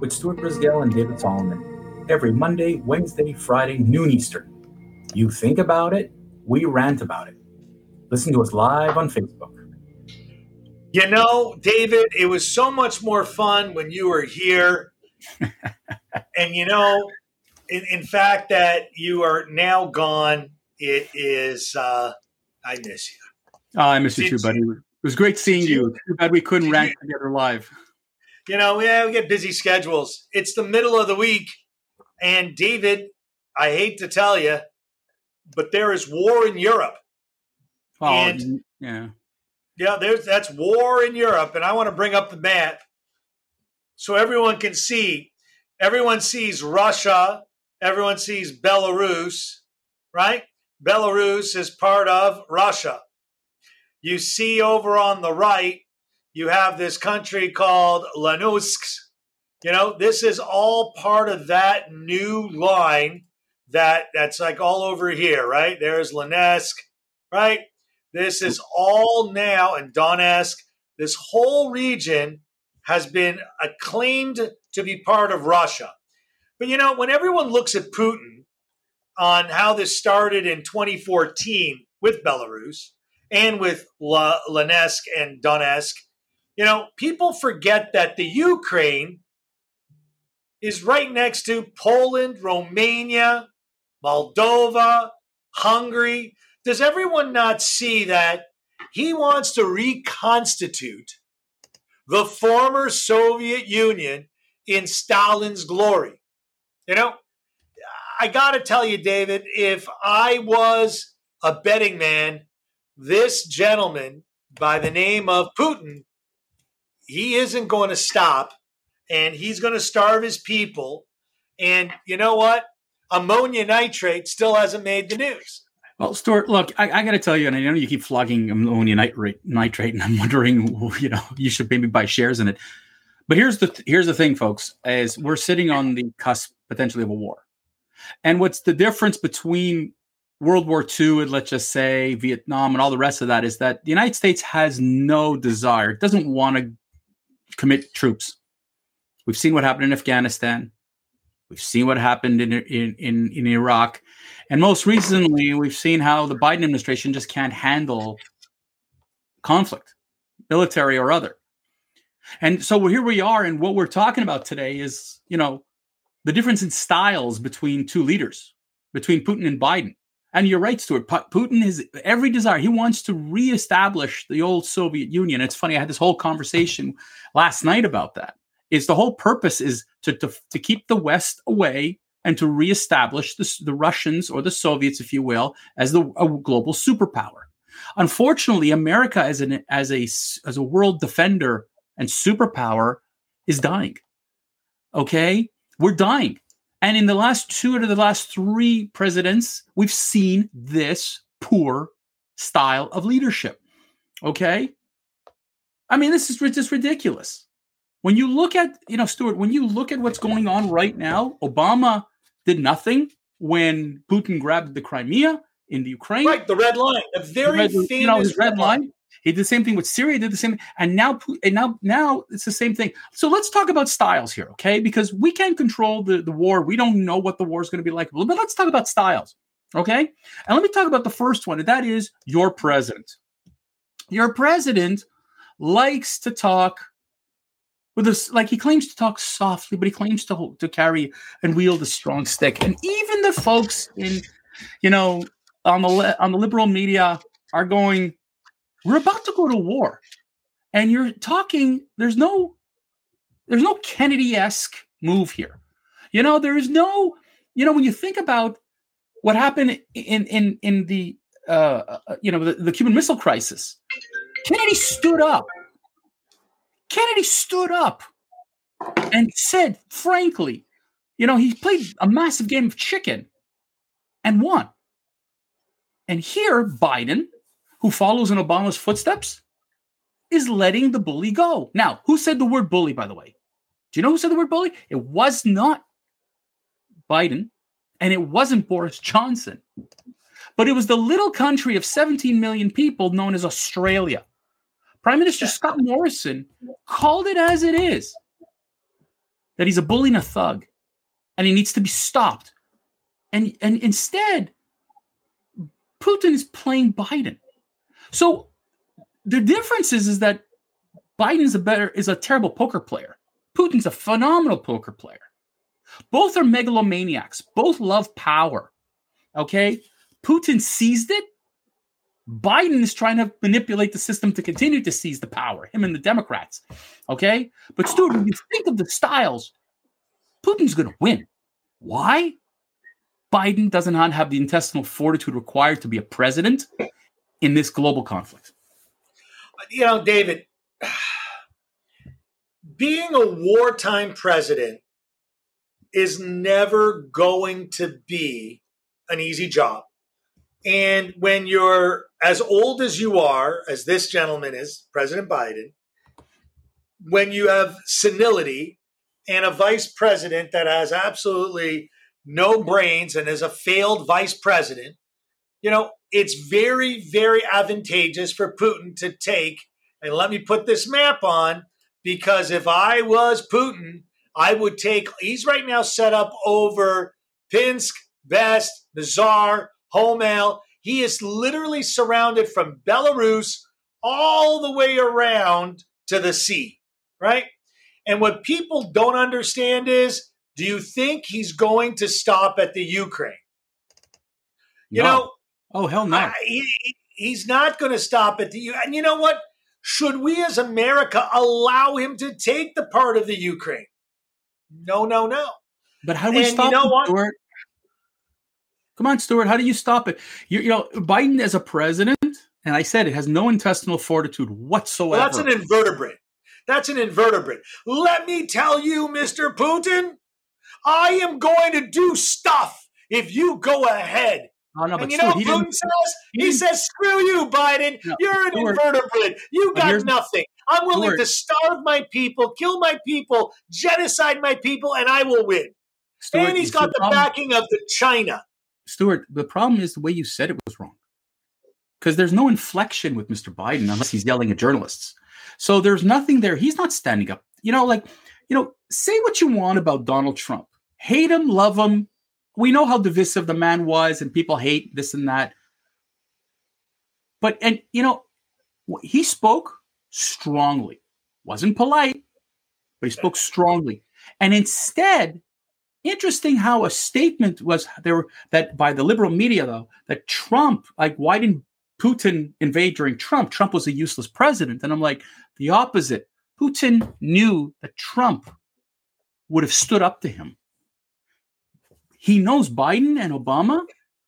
with Stuart Brisgel and David Solomon every Monday, Wednesday, Friday, noon Eastern. You think about it, we rant about it. Listen to us live on Facebook. You know, David, it was so much more fun when you were here. And, you know, in fact that you are now gone, it is, I miss you. Oh, I miss you too, buddy. It was great seeing you. Too bad we couldn't rant together live. You know, yeah, we get busy schedules. It's the middle of the week. And, David, I hate to tell you, but there is war in Europe. Oh, and yeah. Yeah, that's war in Europe, and I want to bring up the map so everyone can see. Everyone sees Russia. Everyone sees Belarus, right? Belarus is part of Russia. You see over on the right, you have this country called Luhansk. You know, this is all part of that new line that's like all over here, right? There's Luhansk, right? This is all now in Donetsk. This whole region has been acclaimed to be part of Russia. But, you know, when everyone looks at Putin on how this started in 2014 with Belarus and with Luhansk and Donetsk, you know, people forget that the Ukraine is right next to Poland, Romania, Moldova, Hungary. Does everyone not see that he wants to reconstitute the former Soviet Union in Stalin's glory? You know, I got to tell you, David, if I was a betting man, this gentleman by the name of Putin, he isn't going to stop, and he's going to starve his people. And you know what? Ammonia nitrate still hasn't made the news. Well, Stuart, look, I got to tell you, and I know you keep flogging ammonia nitrate, and I'm wondering, you know, you should maybe buy shares in it. But here's the thing, folks, is we're sitting on the cusp potentially of a war. And what's the difference between World War II and, let's just say, Vietnam and all the rest of that is that the United States has no desire, doesn't want to commit troops. We've seen what happened in Afghanistan. We've seen what happened in Iraq. And most recently, we've seen how the Biden administration just can't handle conflict, military or other. And so here we are, and what we're talking about today is, you know, the difference in styles between two leaders, between Putin and Biden. And you're right, Stuart. Putin has every desire. He wants to reestablish the old Soviet Union. It's funny, I had this whole conversation last night about that. Is the whole purpose is to keep the West away and to reestablish the Russians or the Soviets, if you will, as a global superpower. Unfortunately, America as a world defender and superpower is dying. Okay, we're dying, and in the last two out of the last three presidents, we've seen this poor style of leadership. Okay, I mean this is just ridiculous. When you look at, you know, Stuart, when you look at what's going on right now, Obama did nothing when Putin grabbed the Crimea in the Ukraine. Right, the red line, a very famous, you know, his red line. He did the same thing with Syria, did the same, and now it's the same thing. So let's talk about styles here, okay? Because we can't control the war. We don't know what the war is going to be like. But let's talk about styles, okay? And let me talk about the first one, and that is your president. Your president likes to talk. Like he claims to talk softly, but he claims to carry and wield a strong stick. And even the folks in, you know, on the liberal media are going, we're about to go to war, and you're talking. There's no Kennedy-esque move here. You know, there is no. You know, when you think about what happened in the you know the Cuban Missile Crisis, Kennedy stood up. Kennedy stood up and said, frankly, you know, he played a massive game of chicken and won. And here, Biden, who follows in Obama's footsteps, is letting the bully go. Now, who said the word bully, by the way? Do you know who said the word bully? It was not Biden, and it wasn't Boris Johnson. But it was the little country of 17 million people known as Australia. Prime Minister Scott Morrison called it as it is. that he's a bully and a thug, and he needs to be stopped. And instead, Putin is playing Biden. So the difference is that Biden is a terrible poker player. Putin's a phenomenal poker player. Both are megalomaniacs. Both love power. Okay? Putin seized it. Biden is trying to manipulate the system to continue to seize the power, him and the Democrats. Okay? But Stuart, when you think of the styles, Putin's going to win. Why? Biden does not have the intestinal fortitude required to be a president in this global conflict. You know, David, being a wartime president is never going to be an easy job. And when you're as old as you are, as this gentleman is, President Biden, when you have senility and a vice president that has absolutely no brains and is a failed vice president, you know, it's very, very advantageous for Putin to take, and let me put this map on, because if I was Putin, I would take, he's right now set up over Pinsk, Brest, Mazar, Homel. He is literally surrounded from Belarus all the way around to the sea, right? And what people don't understand is, do you think he's going to stop at the Ukraine? You know, oh, hell no. He's not going to stop at the Ukraine. And you know what? Should we as America allow him to take the part of the Ukraine? No, no, no. But how do we stop it, Stuart? Come on, Stuart. How do you stop it? You know, Biden as a president, and I said it, has no intestinal fortitude whatsoever. Well, that's an invertebrate. That's an invertebrate. Let me tell you, Mr. Putin, I am going to do stuff if you go ahead. Oh, no, and you know what Putin says? He says, screw you, Biden. No, you're an invertebrate. You got nothing. I'm willing to starve my people, kill my people, genocide my people, and I will win. Stuart, and he's got the backing of the China. Stuart, the problem is the way you said it was wrong. Because there's no inflection with Mr. Biden unless he's yelling at journalists. So there's nothing there. He's not standing up. You know, like, you know, say what you want about Donald Trump. Hate him, love him. We know how divisive the man was, and people hate this and that. But, and, you know, he spoke strongly. Wasn't polite, but he spoke strongly. And instead, interesting how a statement was there that by the liberal media, though, that Trump, like, why didn't Putin invade during Trump? Trump was a useless president. And I'm like, the opposite. Putin knew that Trump would have stood up to him. He knows Biden and Obama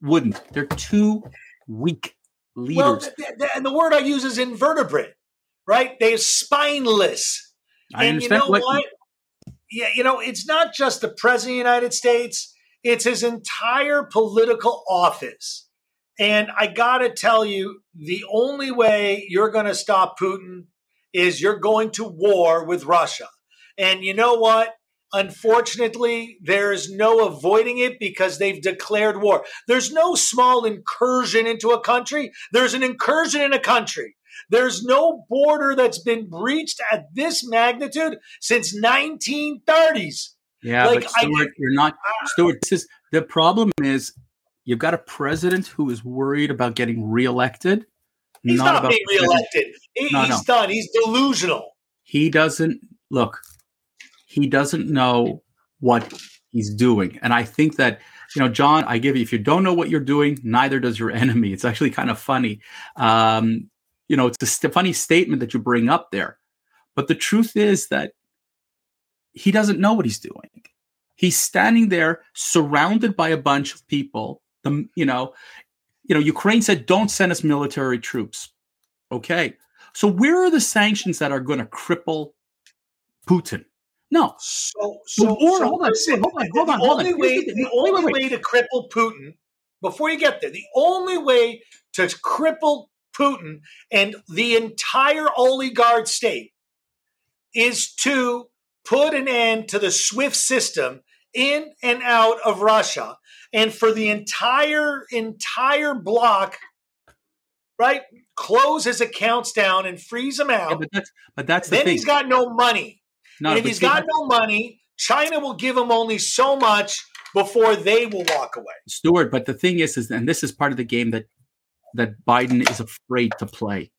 wouldn't. They're too weak leaders. Well, and the word I use is invertebrate, right? They're spineless. I understand. You know what? Yeah, you know, it's not just the president of the United States. It's his entire political office. And I got to tell you, the only way you're going to stop Putin is you're going to war with Russia. And you know what? Unfortunately, there is no avoiding it because they've declared war. There's no small incursion into a country. There's an incursion in a country. There's no border that's been breached at this magnitude since 1930s. Yeah, like, but Stuart, you're not – Stuart, this is, the problem is you've got a president who is worried about getting reelected. He's not being reelected. He's done. He's delusional. He doesn't – look – he doesn't know what he's doing. And I think that, you know, John, I give you, if you don't know what you're doing, neither does your enemy. It's actually kind of funny. You know, it's a funny statement that you bring up there. But the truth is that he doesn't know what he's doing. He's standing there surrounded by a bunch of people. You know, Ukraine said, don't send us military troops. Okay. So where are the sanctions that are going to cripple Putin? No. The only way to cripple Putin, before you get there, the only way to cripple Putin and the entire oligarch state is to put an end to the SWIFT system in and out of Russia, and for the entire bloc, right, close his accounts down and freeze him out. Yeah, but that's the thing. He's got no money. No, and if he's got no money, China will give them only so much before they will walk away. Stuart, but the thing is, and this is part of the game that Biden is afraid to play.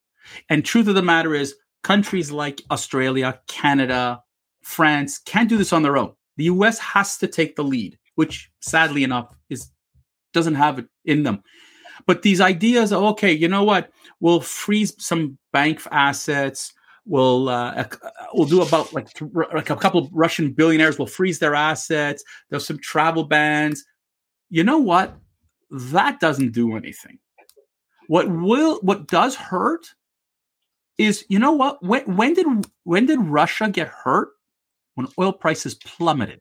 And truth of the matter is, countries like Australia, Canada, France can't do this on their own. The U.S. has to take the lead, which sadly enough doesn't have it in them. But these ideas are, okay, you know what? We'll freeze some bank assets. We'll do about like a couple of Russian billionaires will freeze their assets. There's some travel bans. You know what? That doesn't do anything. What does hurt is, you know what? When did Russia get hurt? When oil prices plummeted.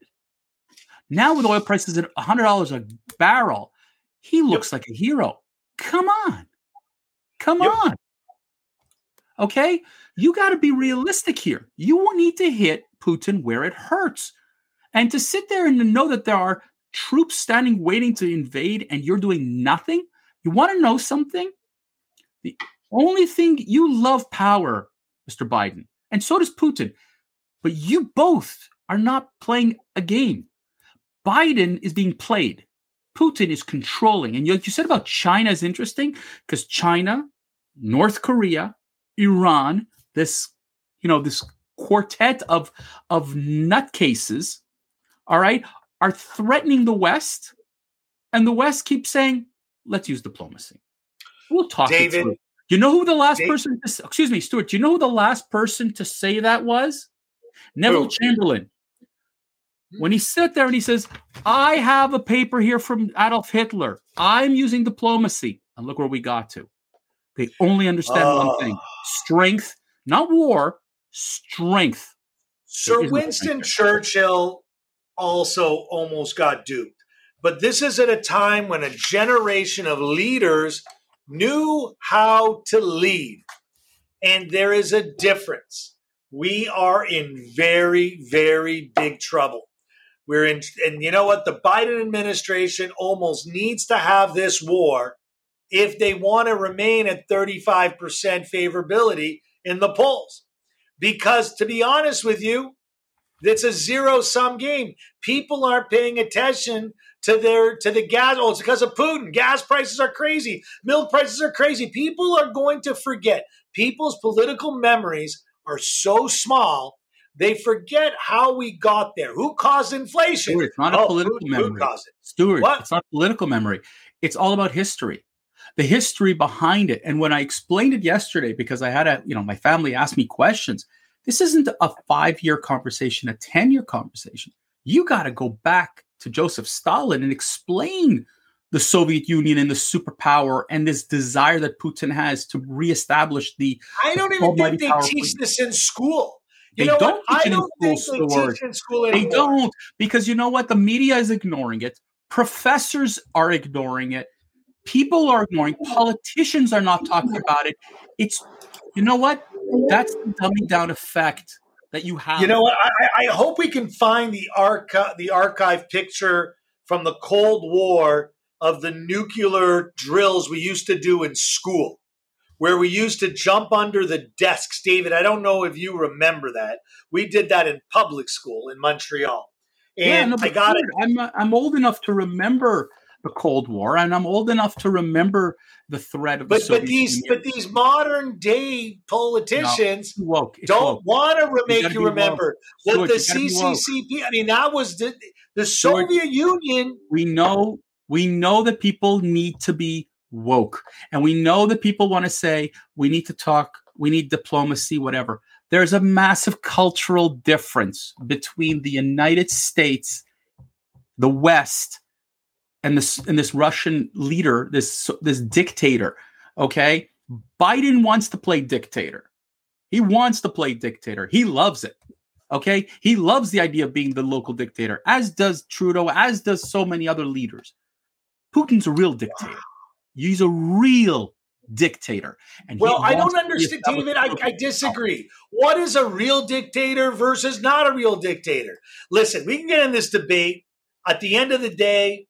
Now with oil prices at $100 a barrel, he looks like a hero. Come on. Okay? You got to be realistic here. You will need to hit Putin where it hurts. And to sit there and to know that there are troops standing waiting to invade and you're doing nothing, you want to know something? The only thing, you love power, Mr. Biden, and so does Putin. But you both are not playing a game. Biden is being played. Putin is controlling. And you said about China is interesting because China, North Korea, Iran, this quartet of nutcases, all right, are threatening the West, and the West keeps saying, "Let's use diplomacy. We'll talk." David, through. You know who the last person? Excuse me, Stuart. Do you know who the last person to say that was? Neville Chamberlain. When he sat there and he says, "I have a paper here from Adolf Hitler. I'm using diplomacy," and look where we got to. They only understand one thing: strength, not war. Strength. Sir Winston Churchill also almost got duped. But this is at a time when a generation of leaders knew how to lead. And there is a difference. We are in very, very big trouble. We're in, and you know what? The Biden administration almost needs to have this war if they want to remain at 35% favorability in the polls. Because to be honest with you, it's a zero-sum game. People aren't paying attention to the gas. Oh, it's because of Putin. Gas prices are crazy. Milk prices are crazy. People are going to forget. People's political memories are so small, they forget how we got there. Who caused inflation? Stuart, it's not a political memory. Who caused it? Stuart, what? It's not political memory. It's all about history. The history behind it. And when I explained it yesterday, because I had my family asked me questions, this isn't a 5-year conversation, a 10-year conversation. You got to go back to Joseph Stalin and explain the Soviet Union and the superpower and this desire that Putin has to reestablish the. I don't even think they teach this in school. They don't, because you know what? The media is ignoring it. Professors are ignoring it. People are ignoring. Politicians are not talking about it. It's, you know what? That's the dumbing down effect that you have. You know what? I hope we can find the archive picture from the Cold War of the nuclear drills we used to do in school, where we used to jump under the desks. David, I don't know if you remember that. We did that in public school in Montreal. And yeah, no, I got it. I'm old enough to remember the Cold War, and I'm old enough to remember the threat of the Soviet Union. But these modern day politicians don't want to make you remember that the CCCP. I mean, that was the Soviet Union. We know that people need to be woke, and we know that people want to say we need to talk, we need diplomacy, whatever. There's a massive cultural difference between the United States, the West, and this Russian leader, this dictator, okay? Biden wants to play dictator. He wants to play dictator. He loves it, okay? He loves the idea of being the local dictator, as does Trudeau, as does so many other leaders. Putin's a real dictator. He's a real dictator. And I don't understand, David. I disagree. What is a real dictator versus not a real dictator? Listen, we can get in this debate. At the end of the day,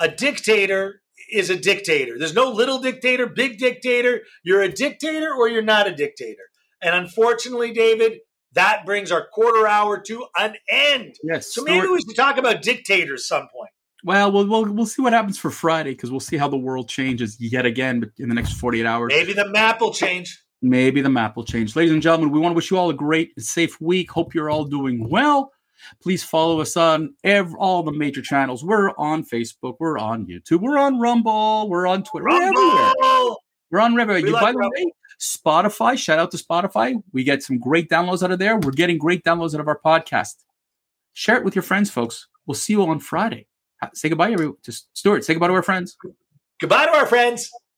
a dictator is a dictator. There's no little dictator, big dictator. You're a dictator or you're not a dictator. And unfortunately, David, That brings our quarter hour to an end. Yes. So maybe we should talk about dictators some point. Well, we'll see what happens for Friday, because we'll see how the world changes yet again in the next 48 hours. Maybe the map will change. Maybe the map will change. Ladies and gentlemen, we want to wish you all a great and safe week. Hope you're all doing well. Please follow us on all the major channels. We're on Facebook. We're on YouTube. We're on Rumble. We're on Twitter. Rumble! We're everywhere. We're on River. By the way, Spotify. Shout out to Spotify. We get some great downloads out of there. We're getting great downloads out of our podcast. Share it with your friends, folks. We'll see you on Friday. Say goodbye, everyone. Just Stuart, say goodbye to our friends. Goodbye to our friends.